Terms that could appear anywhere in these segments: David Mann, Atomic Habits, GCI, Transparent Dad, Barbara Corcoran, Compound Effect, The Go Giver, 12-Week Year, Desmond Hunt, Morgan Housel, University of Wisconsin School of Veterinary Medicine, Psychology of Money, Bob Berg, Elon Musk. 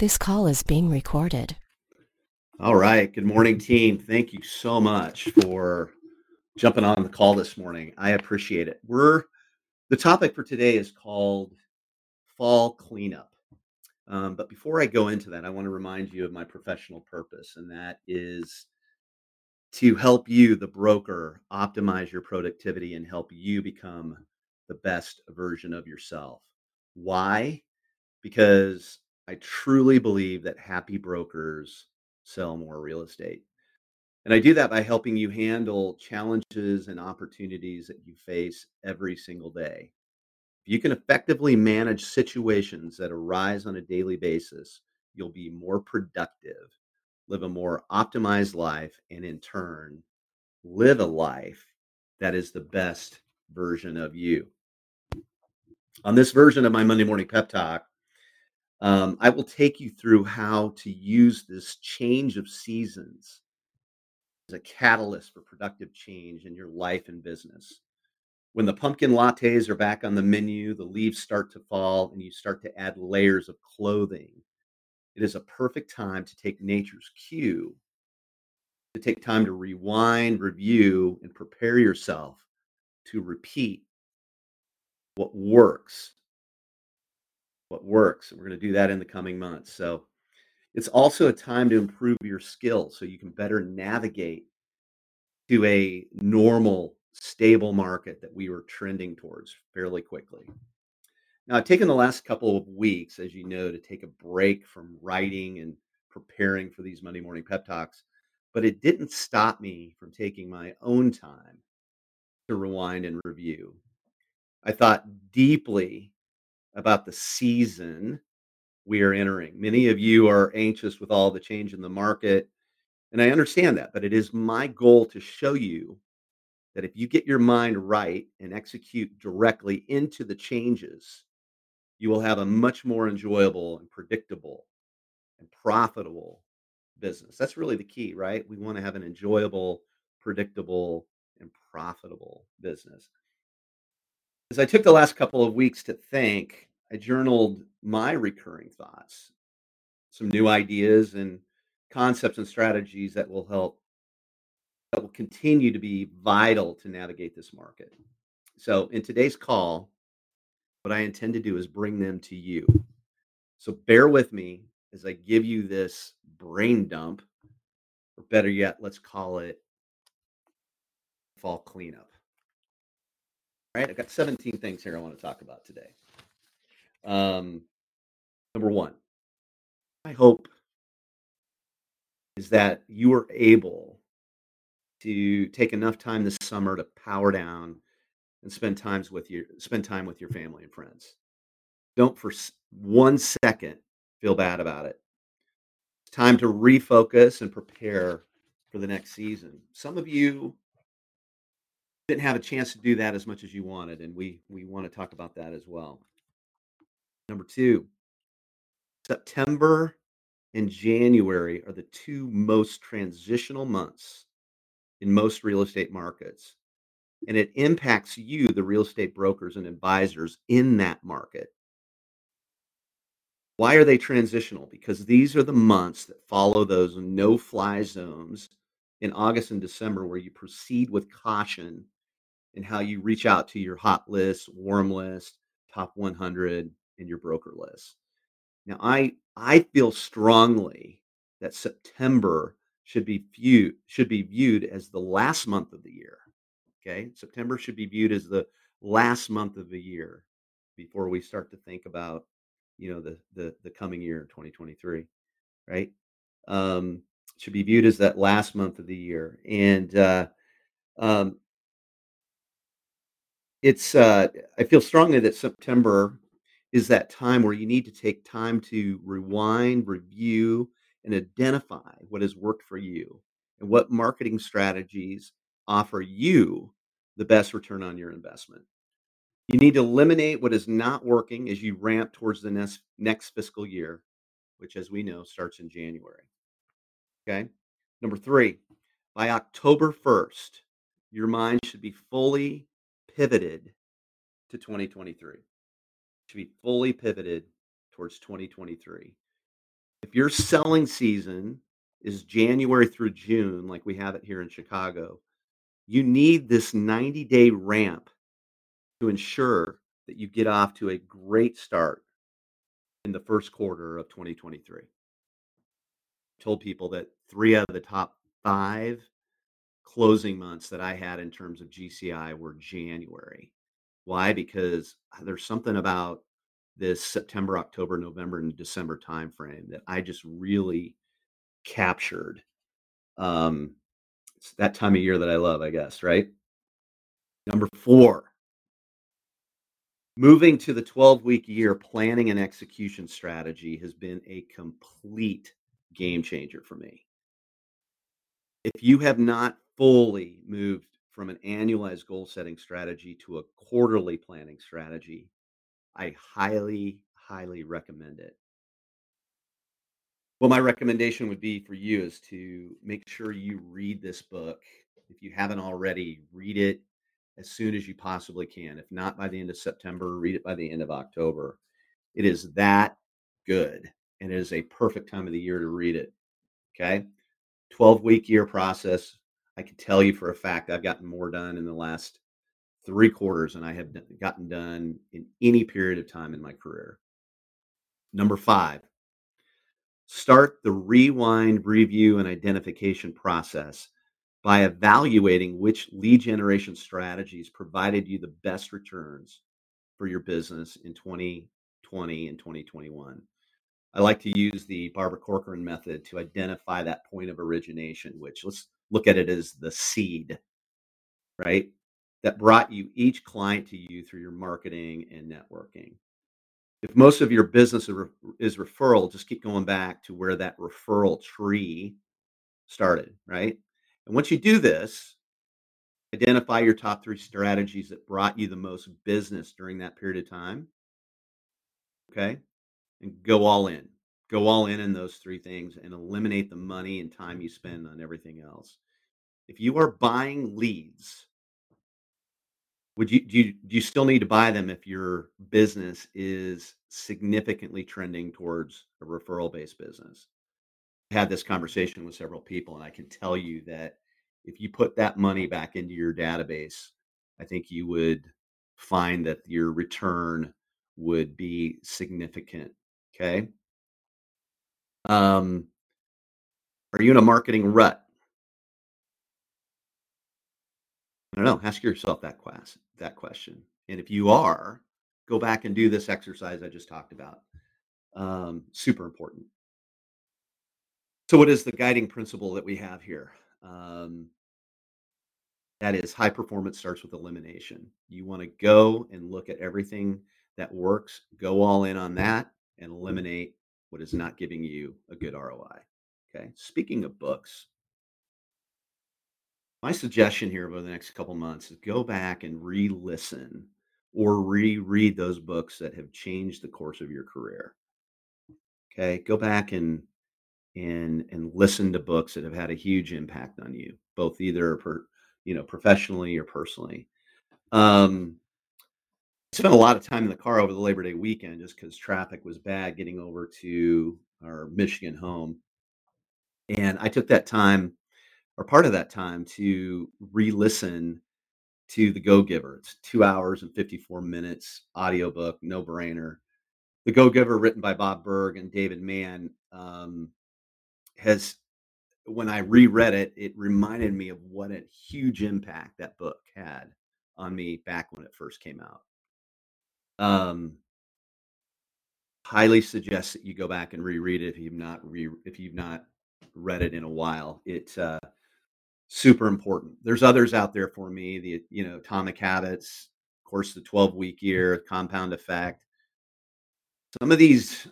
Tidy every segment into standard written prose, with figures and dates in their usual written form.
This call is being recorded. All right. Good morning, team. Thank you so much for jumping on the call this morning. I appreciate it. The topic for today is called Fall Cleanup. But before I go into that, I want to remind you of my professional purpose, and that is to help you, the broker, optimize your productivity and help you become the best version of yourself. Why? Because I truly believe that happy brokers sell more real estate. And I do that by helping you handle challenges and opportunities that you face every single day. If you can effectively manage situations that arise on a daily basis, you'll be more productive, live a more optimized life, and in turn, live a life that is the best version of you. On this version of my Monday morning pep talk, I will take you through how to use this change of seasons as a catalyst for productive change in your life and business. When the pumpkin lattes are back on the menu, the leaves start to fall, and you start to add layers of clothing, it is a perfect time to take nature's cue, to take time to rewind, review, and prepare yourself to repeat what works. We're going to do that in the coming months. So it's also a time to improve your skills so you can better navigate to a normal, stable market that we were trending towards fairly quickly. Now, I've taken the last couple of weeks, as you know, to take a break from writing and preparing for these Monday morning pep talks, but it didn't stop me from taking my own time to rewind and review. I thought deeply about the season we are entering. Many of you are anxious with all the change in the market, and I understand that, but it is my goal to show you that if you get your mind right and execute directly into the changes, you will have a much more enjoyable and predictable and profitable business. That's really the key, right? We want to have an enjoyable, predictable, and profitable business. As I took the last couple of weeks to think, I journaled my recurring thoughts, some new ideas and concepts and strategies that will help, that will continue to be vital to navigate this market. So in today's call, what I intend to do is bring them to you. So bear with me as I give you this brain dump, or better yet, let's call it fall cleanup. All right, I've got 17 things here I want to talk about today. Number one, my hope is that you are able to take enough time this summer to power down and spend time with your family and friends. Don't for one second feel bad about it. It's time to refocus and prepare for the next season. Some of you didn't have a chance to do that as much as you wanted, and we want to talk about that as well. Number two, September and January are the two most transitional months in most real estate markets, and it impacts you, the real estate brokers and advisors in that market. Why are they transitional? Because these are the months that follow those no-fly zones in August and December, where you proceed with caution and how you reach out to your hot list, warm list, top 100, and your broker list. Now, I feel strongly that September should be viewed as the last month of the year. Okay, September should be viewed as the last month of the year before we start to think about, you know, the coming year, 2023, right? Should be viewed as that last month of the year, and I feel strongly that September is that time where you need to take time to rewind, review, and identify what has worked for you and what marketing strategies offer you the best return on your investment. You need to eliminate what is not working as you ramp towards the next fiscal year, which, as we know, starts in January. Okay. Number three, by October 1st, your mind should be fully pivoted to 2023. Should be fully pivoted towards 2023. If your selling season is January through June, like we have it here in Chicago, you need this 90-day ramp to ensure that you get off to a great start in the first quarter of 2023. I told people that 3 out of the top 5 closing months that I had in terms of GCI were January. Why? Because there's something about this September, October, November, and December timeframe that I just really captured. It's that time of year that I love, I guess, right? Number 4, moving to the 12-week year planning and execution strategy has been a complete game changer for me. If you have not fully moved from an annualized goal setting strategy to a quarterly planning strategy, I highly, highly recommend it. Well, my recommendation would be for you is to make sure you read this book. If you haven't already, read it as soon as you possibly can. If not by the end of September, read it by the end of October. It is that good, and it is a perfect time of the year to read it. Okay? 12-week year process. I can tell you for a fact I've gotten more done in the last 3 quarters than I have gotten done in any period of time in my career. Number 5, start the rewind, review, and identification process by evaluating which lead generation strategies provided you the best returns for your business in 2020 and 2021. I like to use the Barbara Corcoran method to identify that point of origination, which let's look at it as the seed, right? That brought you each client to you through your marketing and networking. If most of your business is referral, just keep going back to where that referral tree started, right? And once you do this, identify your top 3 strategies that brought you the most business during that period of time. Okay? And go all in. Go all in those 3 things and eliminate the money and time you spend on everything else. If you are buying leads, do you still need to buy them if your business is significantly trending towards a referral-based business? I had this conversation with several people, and I can tell you that if you put that money back into your database, I think you would find that your return would be significant. Okay. Are you in a marketing rut? I don't know. Ask yourself that question. And if you are, go back and do this exercise I just talked about. Super important. So what is the guiding principle that we have here? That is, high performance starts with elimination. You want to go and look at everything that works, go all in on that, and eliminate what is not giving you a good ROI. Okay. Speaking of books, my suggestion here over the next couple months is go back and re-listen or reread those books that have changed the course of your career. Okay. Go back and listen to books that have had a huge impact on you, both either professionally or personally. Spent a lot of time in the car over the Labor Day weekend just because traffic was bad getting over to our Michigan home. And I took that time, or part of that time, to re-listen to The Go Giver. It's 2 hours and 54 minutes, audiobook, no brainer. The Go Giver, written by Bob Berg and David Mann, when I reread it, it reminded me of what a huge impact that book had on me back when it first came out. Highly suggest that you go back and reread it if you've not read it in a while. It's super important. There's others out there for me. The Atomic Habits, of course, the 12-Week Year, Compound Effect. Some of these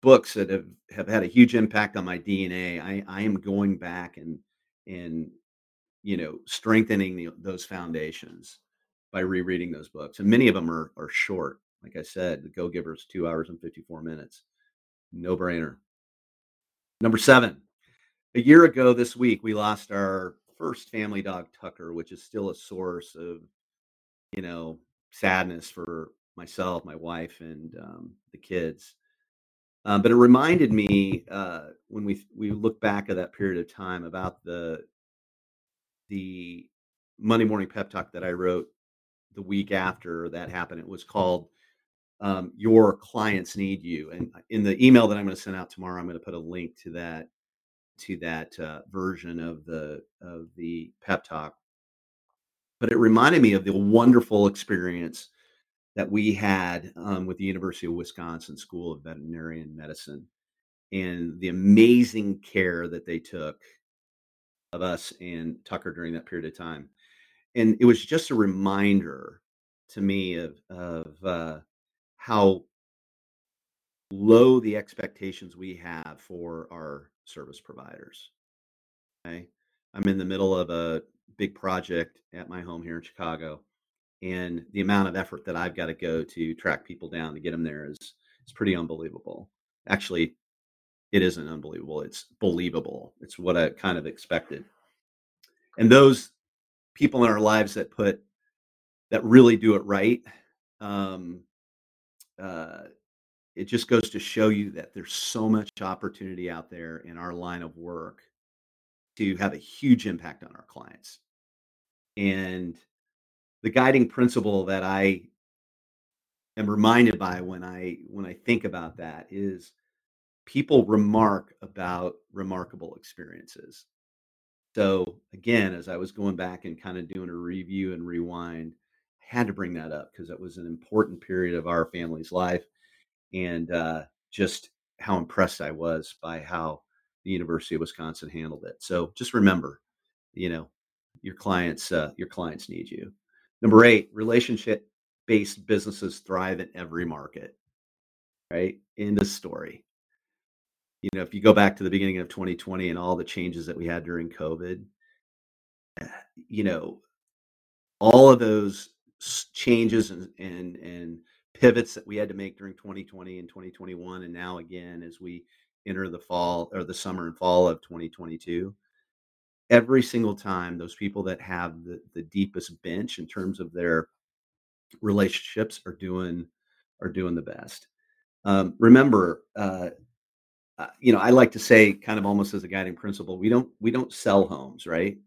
books that have had a huge impact on my DNA. I am going back and strengthening those foundations by rereading those books. And many of them are short. Like I said, The Go Giver is 2 hours and 54 minutes. No brainer. Number 7, a year ago this week, we lost our first family dog, Tucker, which is still a source of, sadness for myself, my wife, and the kids. But it reminded me when we look back at that period of time about the Monday morning pep talk that I wrote the week after that happened. It was called Your Clients Need You. And in the email that I'm going to send out tomorrow, I'm going to put a link to that version of the pep talk. But it reminded me of the wonderful experience that we had with the University of Wisconsin School of Veterinary Medicine and the amazing care that they took of us and Tucker during that period of time. And it was just a reminder to me of how low the expectations we have for our service providers. Okay. I'm in the middle of a big project at my home here in Chicago, and the amount of effort that I've got to go to track people down to get them there is pretty unbelievable. Actually, it isn't unbelievable. It's believable. It's what I kind of expected. And those people in our lives that really do it right, it just goes to show you that there's so much opportunity out there in our line of work to have a huge impact on our clients. And the guiding principle that I am reminded by when I think about that is people remark about remarkable experiences. So again, as I was going back and kind of doing a review and rewind, I had to bring that up because it was an important period of our family's life, and just how impressed I was by how the University of Wisconsin handled it. So just remember, your clients need you. Number 8, relationship-based businesses thrive in every market, right? End of story. If you go back to the beginning of 2020 and all the changes that we had during COVID, all of those changes and pivots that we had to make during 2020 and 2021, and now again as we enter the fall or the summer and fall of 2022, every single time, those people that have the deepest bench in terms of their relationships are doing the best. Remember, I like to say, kind of almost as a guiding principle, we don't sell homes, right?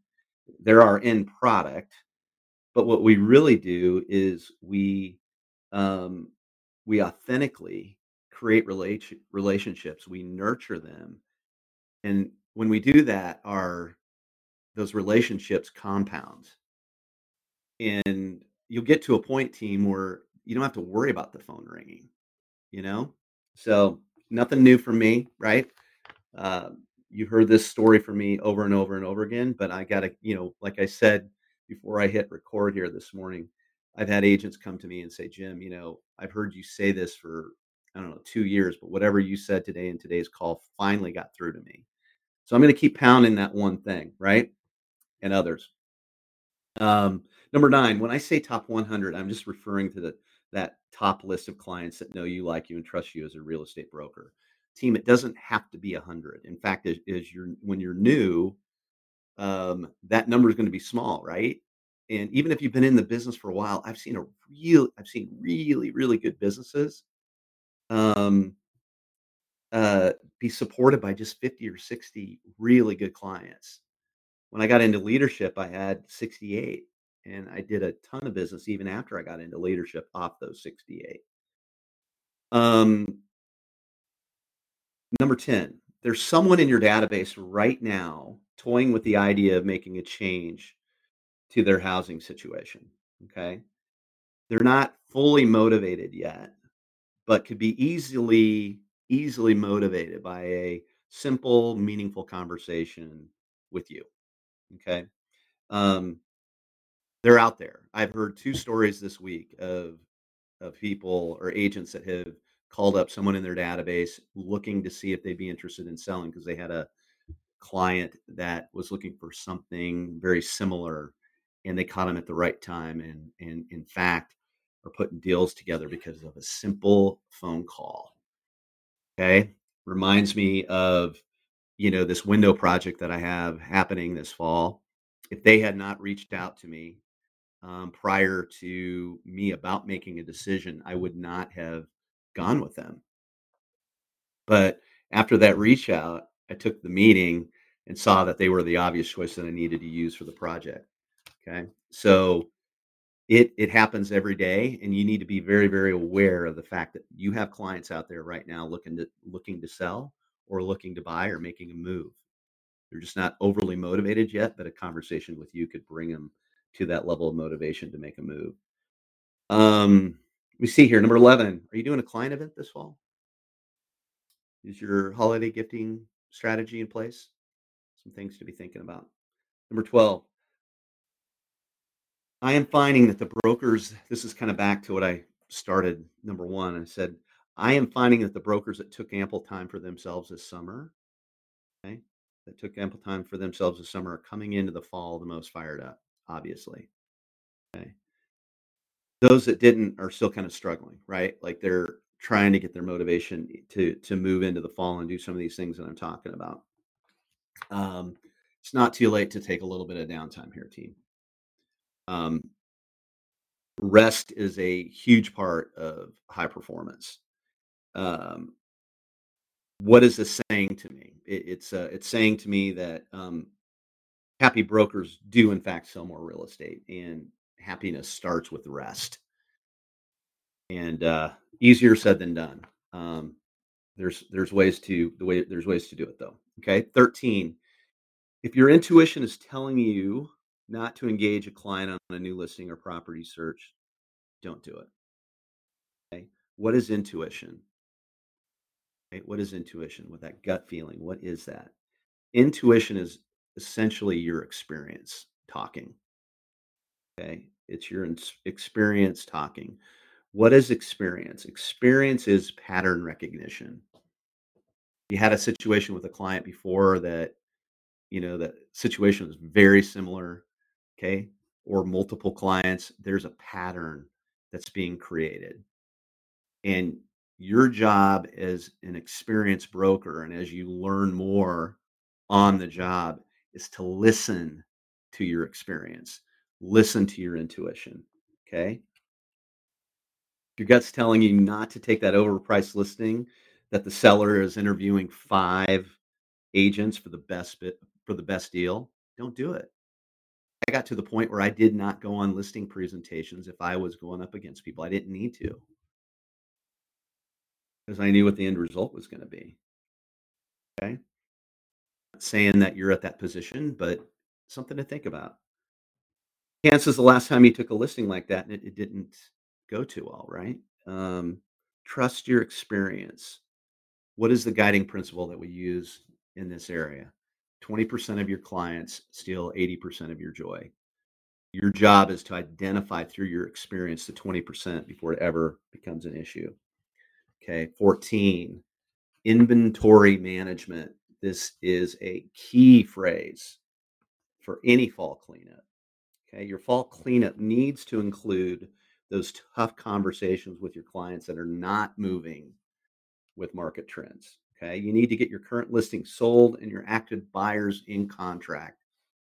They're our end product, but what we really do is we authentically create relationships. We nurture them, and when we do that, those relationships compound, and you'll get to a point, team, where you don't have to worry about the phone ringing, So nothing new from me, right? You heard this story from me over and over and over again, but I got to, like I said before I hit record here this morning, I've had agents come to me and say, Jim, I've heard you say this for, I don't know, 2 years, but whatever you said today in today's call finally got through to me. So I'm going to keep pounding that one thing, right? And others. Number 9, when I say top 100, I'm just referring to that top list of clients that know you, like you, and trust you as a real estate broker. Team, it doesn't have to be 100. In fact, when you're new, that number is going to be small, right? And even if you've been in the business for a while, I've seen really, really good businesses be supported by just 50 or 60 really good clients. When I got into leadership, I had 68, and I did a ton of business even after I got into leadership off those 68. Number 10, there's someone in your database right now toying with the idea of making a change to their housing situation. Okay. They're not fully motivated yet, but could be easily motivated by a simple, meaningful conversation with you. Okay. They're out there. I've heard 2 stories this week of people or agents that have called up someone in their database looking to see if they'd be interested in selling because they had a client that was looking for something very similar, and they caught them at the right time. And in fact, are putting deals together because of a simple phone call. Okay. Reminds me of, this window project that I have happening this fall. If they had not reached out to me prior to me about making a decision, I would not have gone with them. But after that reach out, I took the meeting and saw that they were the obvious choice that I needed to use for the project. Okay. So it happens every day, and you need to be very, very aware of the fact that you have clients out there right now looking to sell or looking to buy or making a move. They're just not overly motivated yet, but a conversation with you could bring them to that level of motivation to make a move. We see here, number 11, are you doing a client event this fall? Is your holiday gifting strategy in place? Some things to be thinking about. Number 12, I am finding that the brokers, this is kind of back to what I started, number one, I said, I am finding that the brokers that took ample time for themselves this summer, okay, are coming into the fall the most fired up, obviously. Okay. Those that didn't are still kind of struggling, right? Like they're trying to get their motivation to move into the fall and do some of these things that I'm talking about. It's not too late to take a little bit of downtime here, team. Rest is a huge part of high performance. What is this saying to me? It's saying to me that happy brokers do, in fact, sell more real estate, and happiness starts with rest. And easier said than done. There's ways to do it though. Okay. 13. If your intuition is telling you not to engage a client on a new listing or property search, don't do it. Okay. What is intuition? Okay. What is intuition? With that gut feeling, what is that? Intuition is essentially your experience talking. Okay. It's your experience talking. What is experience? Experience is pattern recognition. You had a situation with a client before that, you know, that situation was very similar, okay, or multiple clients. There's a pattern that's being created. And your job as an experienced broker, and as you learn more on the job, is to listen to your experience, listen to your intuition, okay? Your gut's telling you not to take that overpriced listing, that the seller is interviewing 5 agents for the best deal. Don't do it. I got to the point where I did not go on listing presentations if I was going up against people. I didn't need to, because I knew what the end result was going to be. Okay. Not saying that you're at that position, but something to think about. Chances the last time you took a listing like that and it didn't go to all right. Trust your experience. What is the guiding principle that we use in this area? 20% of your clients steal 80% of your joy. Your job is to identify through your experience the 20% before it ever becomes an issue. Okay. 14, inventory management. This is a key phrase for any fall cleanup. Okay. Your fall cleanup needs to include those tough conversations with your clients that are not moving with market trends. Okay. You need to get your current listing sold and your active buyers in contract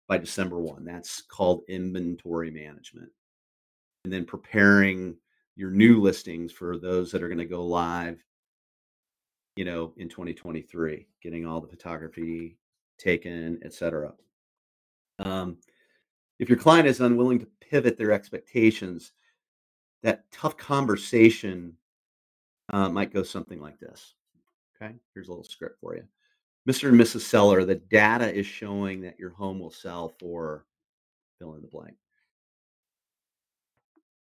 by December 1. That's called inventory management. And then preparing your new listings for those that are going to go live, you know, in 2023, getting all the photography taken, et cetera. If your client is unwilling to pivot their expectations, that tough conversation might go something like this. Okay. Here's a little script for you. Mr. and Mrs. Seller, the data is showing that your home will sell for fill in the blank.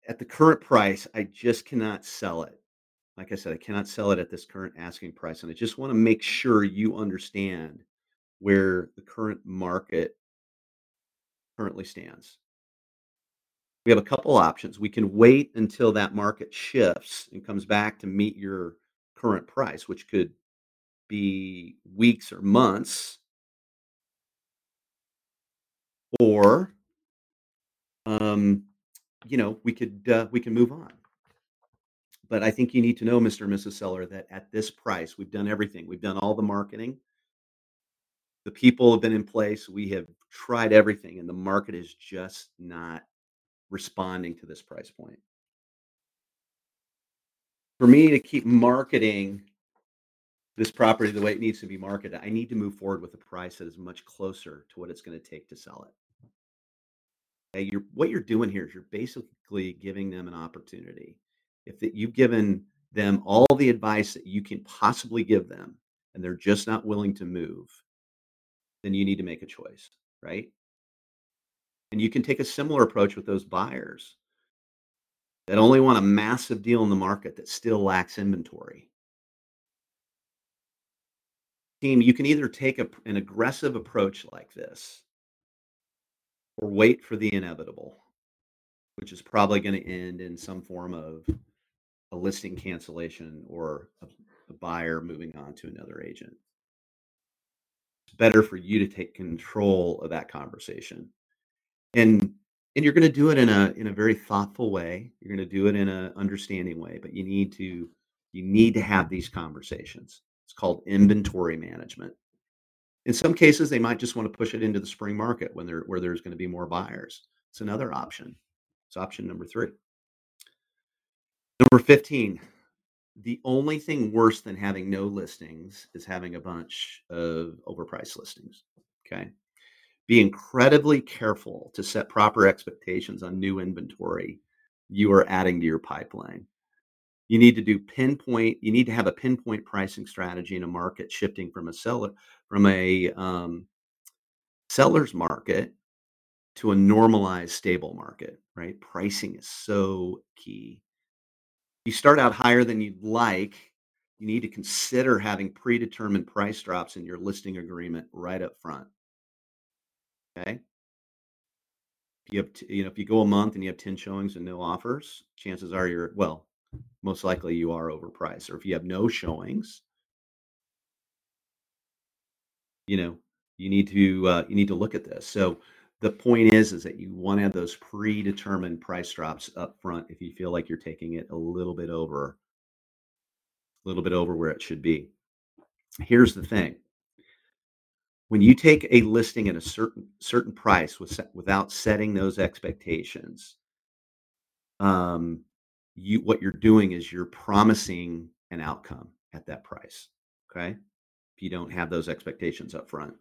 At the current price, I just cannot sell it. Like I said, I cannot sell it at this current asking price. And I just want to make sure you understand where the current market currently stands. We have a couple options. We can wait until that market shifts and comes back to meet your current price, which could be weeks or months. Or, we can move on. But I think you need to know, Mr. and Mrs. Seller, that at this price, we've done everything. We've done all the marketing. The people have been in place. We have tried everything, and the market is just not responding to this price point. For me to keep marketing this property the way it needs to be marketed, I need to move forward with a price that is much closer to what it's going to take to sell it. Okay, what you're doing here is you're basically giving them an opportunity. If you've given them all the advice that you can possibly give them, and they're just not willing to move, then you need to make a choice, right? And you can take a similar approach with those buyers that only want a massive deal in the market that still lacks inventory. Team, you can either take an aggressive approach like this or wait for the inevitable, which is probably going to end in some form of a listing cancellation or a buyer moving on to another agent. It's better for you to take control of that conversation. And you're going to do it in a very thoughtful way. You're going to do it in an understanding way, but you need to have these conversations. It's called inventory management. In some cases, they might just want to push it into the spring market where there's going to be more buyers. It's another option. It's option number 3. Number 15, the only thing worse than having no listings is having a bunch of overpriced listings. Okay. Be incredibly careful to set proper expectations on new inventory you are adding to your pipeline. You need to have a pinpoint pricing strategy in a market shifting from a seller's market to a normalized, stable market, right? Pricing is so key. You start out higher than you'd like. You need to consider having predetermined price drops in your listing agreement right up front. Okay. If you go a month and you have 10 showings and no offers, chances are most likely you are overpriced. Or if you have no showings, you need to look at this. So the point is that you want to have those predetermined price drops up front if you feel like you're taking it a little bit over where it should be. Here's the thing. When you take a listing at a certain price without setting those expectations, what you're doing is you're promising an outcome at that price. Okay, if you don't have those expectations up front,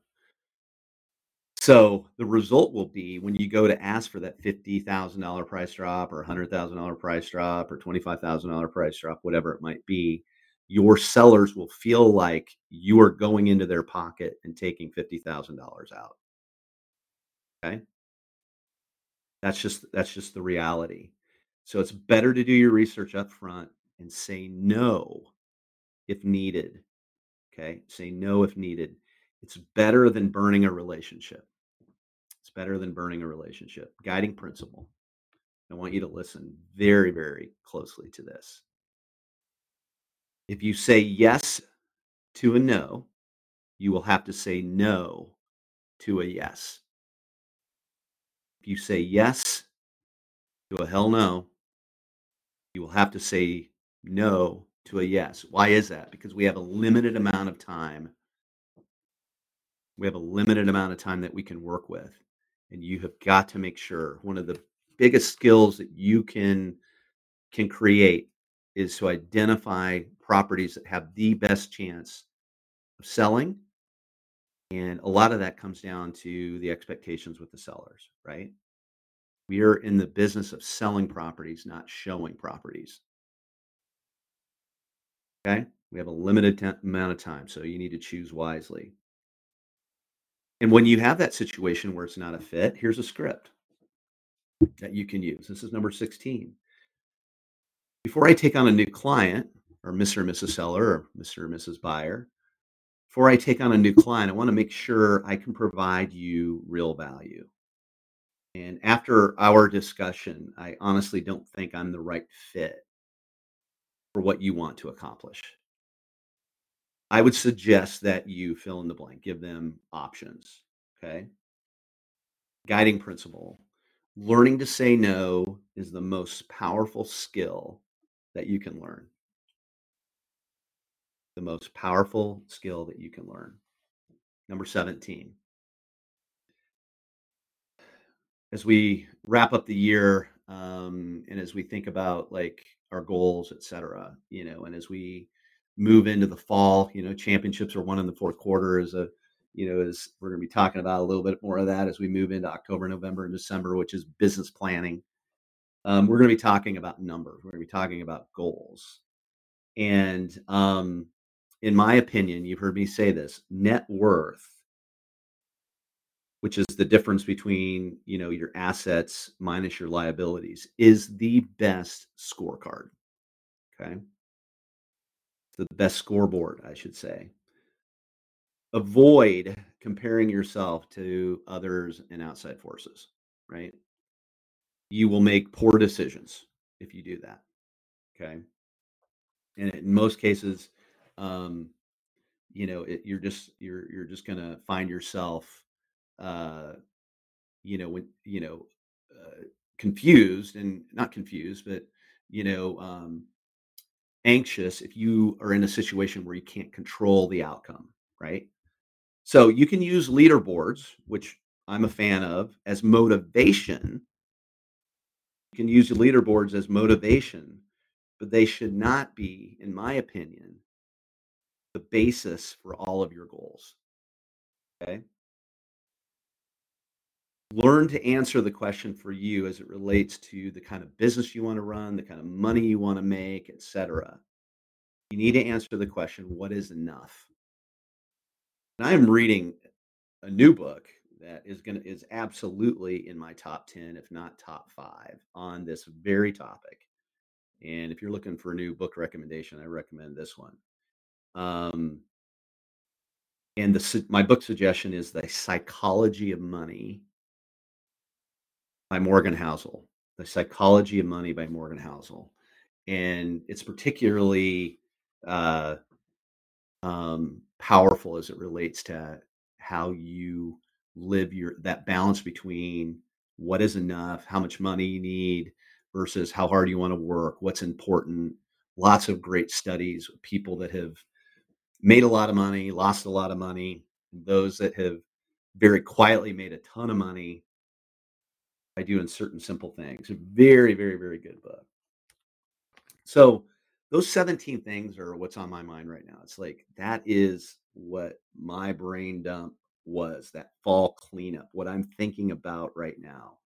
so the result will be when you go to ask for that $50,000 price drop or $100,000 price drop or $25,000 price drop, whatever it might be. Your sellers will feel like you are going into their pocket and taking $50,000 out. Okay. That's just the reality. So it's better to do your research up front and say no if needed. Okay. Say no if needed. It's better than burning a relationship. Guiding principle. I want you to listen very, very closely to this. If you say yes to a no, you will have to say no to a yes. If you say yes to a hell no, you will have to say no to a yes. Why is that? Because we have a limited amount of time. We have a limited amount of time that we can work with. And you have got to make sure one of the biggest skills that you can create is to identify properties that have the best chance of selling. And a lot of that comes down to the expectations with the sellers, right? We are in the business of selling properties, not showing properties. Okay? We have a limited amount of time, so you need to choose wisely. And when you have that situation where it's not a fit, here's a script that you can use. This is number 16. Before I take on a new client, or Mr. and Mrs. Seller, or Mr. and Mrs. Buyer, before I take on a new client, I want to make sure I can provide you real value. And after our discussion, I honestly don't think I'm the right fit for what you want to accomplish. I would suggest that you fill in the blank, give them options, okay? Guiding principle. Learning to say no is the most powerful skill that you can learn. Number 17. As we wrap up the year, and as we think about like our goals, et cetera, and as we move into the fall. You know, championships are won in the fourth quarter is a, you know, is we're going to be talking about a little bit more of that as we move into October, November, and December, which is business planning. We're going to be talking about numbers. We're going to be talking about goals. And in my opinion, you've heard me say this, net worth, which is the difference between, you know, your assets minus your liabilities, is the best scorecard. Okay. It's the best scoreboard, I should say. Avoid comparing yourself to others and outside forces, right? You will make poor decisions if you do that. Okay. And in most cases, you know, you're just going to find yourself, confused and not confused, but, you know, anxious if you are in a situation where you can't control the outcome, right? So you can use leaderboards, which I'm a fan of, as motivation. You can use leaderboards as motivation, but they should not be, in my opinion, the basis for all of your goals. Okay. Learn to answer the question for you as it relates to the kind of business you want to run, the kind of money you want to make, etc. You need to answer the question, what is enough? And I'm reading a new book that is absolutely in my top 10, if not top 5, on this very topic. And if you're looking for a new book recommendation, I recommend this one. And my book suggestion is The Psychology of Money by Morgan Housel. The Psychology of Money by Morgan Housel. And it's particularly powerful as it relates to how you live that balance between what is enough, how much money you need versus how hard you want to work, what's important. Lots of great studies with people that have made a lot of money, lost a lot of money, those that have very quietly made a ton of money by doing certain simple things. A very, very, very good book. So those 17 things are what's on my mind right now. It's like, that is what my brain dump was, that fall cleanup, what I'm thinking about right now.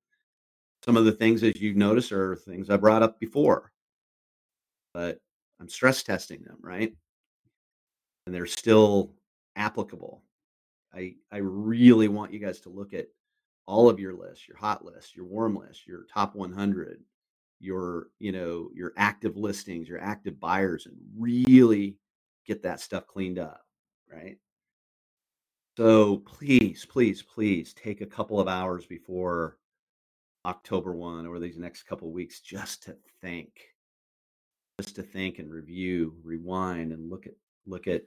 Some of the things, as you've noticed, are things I brought up before, but I'm stress testing them, right? And they're still applicable. I really want you guys to look at all of your lists, your hot list, your warm list, your top 100, your active listings, your active buyers, and really get that stuff cleaned up, right? So please, please, please take a couple of hours before October 1 or these next couple of weeks just to think and review, rewind, and look at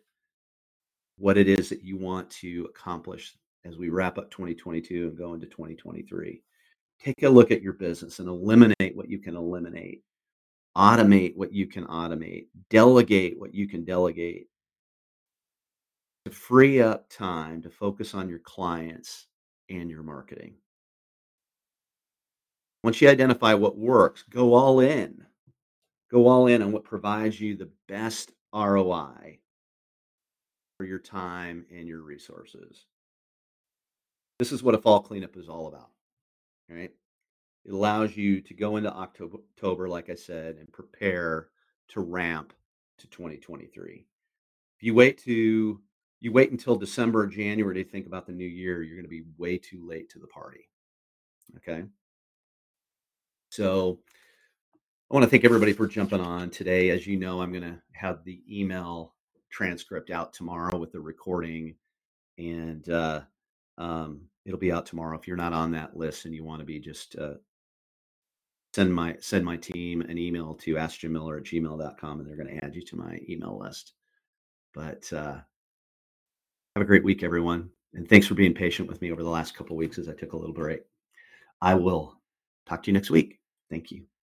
what it is that you want to accomplish as we wrap up 2022 and go into 2023. Take a look at your business and eliminate what you can eliminate. Automate what you can automate. Delegate what you can delegate. To free up time to focus on your clients and your marketing. Once you identify what works, go all in. Go all in on what provides you the best ROI for your time and your resources. This is what a fall cleanup is all about, right? It allows you to go into October, like I said, and prepare to ramp to 2023. If you wait until December or January to think about the new year, you're going to be way too late to the party, okay? So I want to thank everybody for jumping on today. As you know, I'm going to have the email transcript out tomorrow with the recording, and it'll be out tomorrow. If you're not on that list and you want to be, just send my team an email to askjimmiller@gmail.com, and they're going to add you to my email list. But have a great week, everyone. And thanks for being patient with me over the last couple of weeks as I took a little break. I will talk to you next week. Thank you.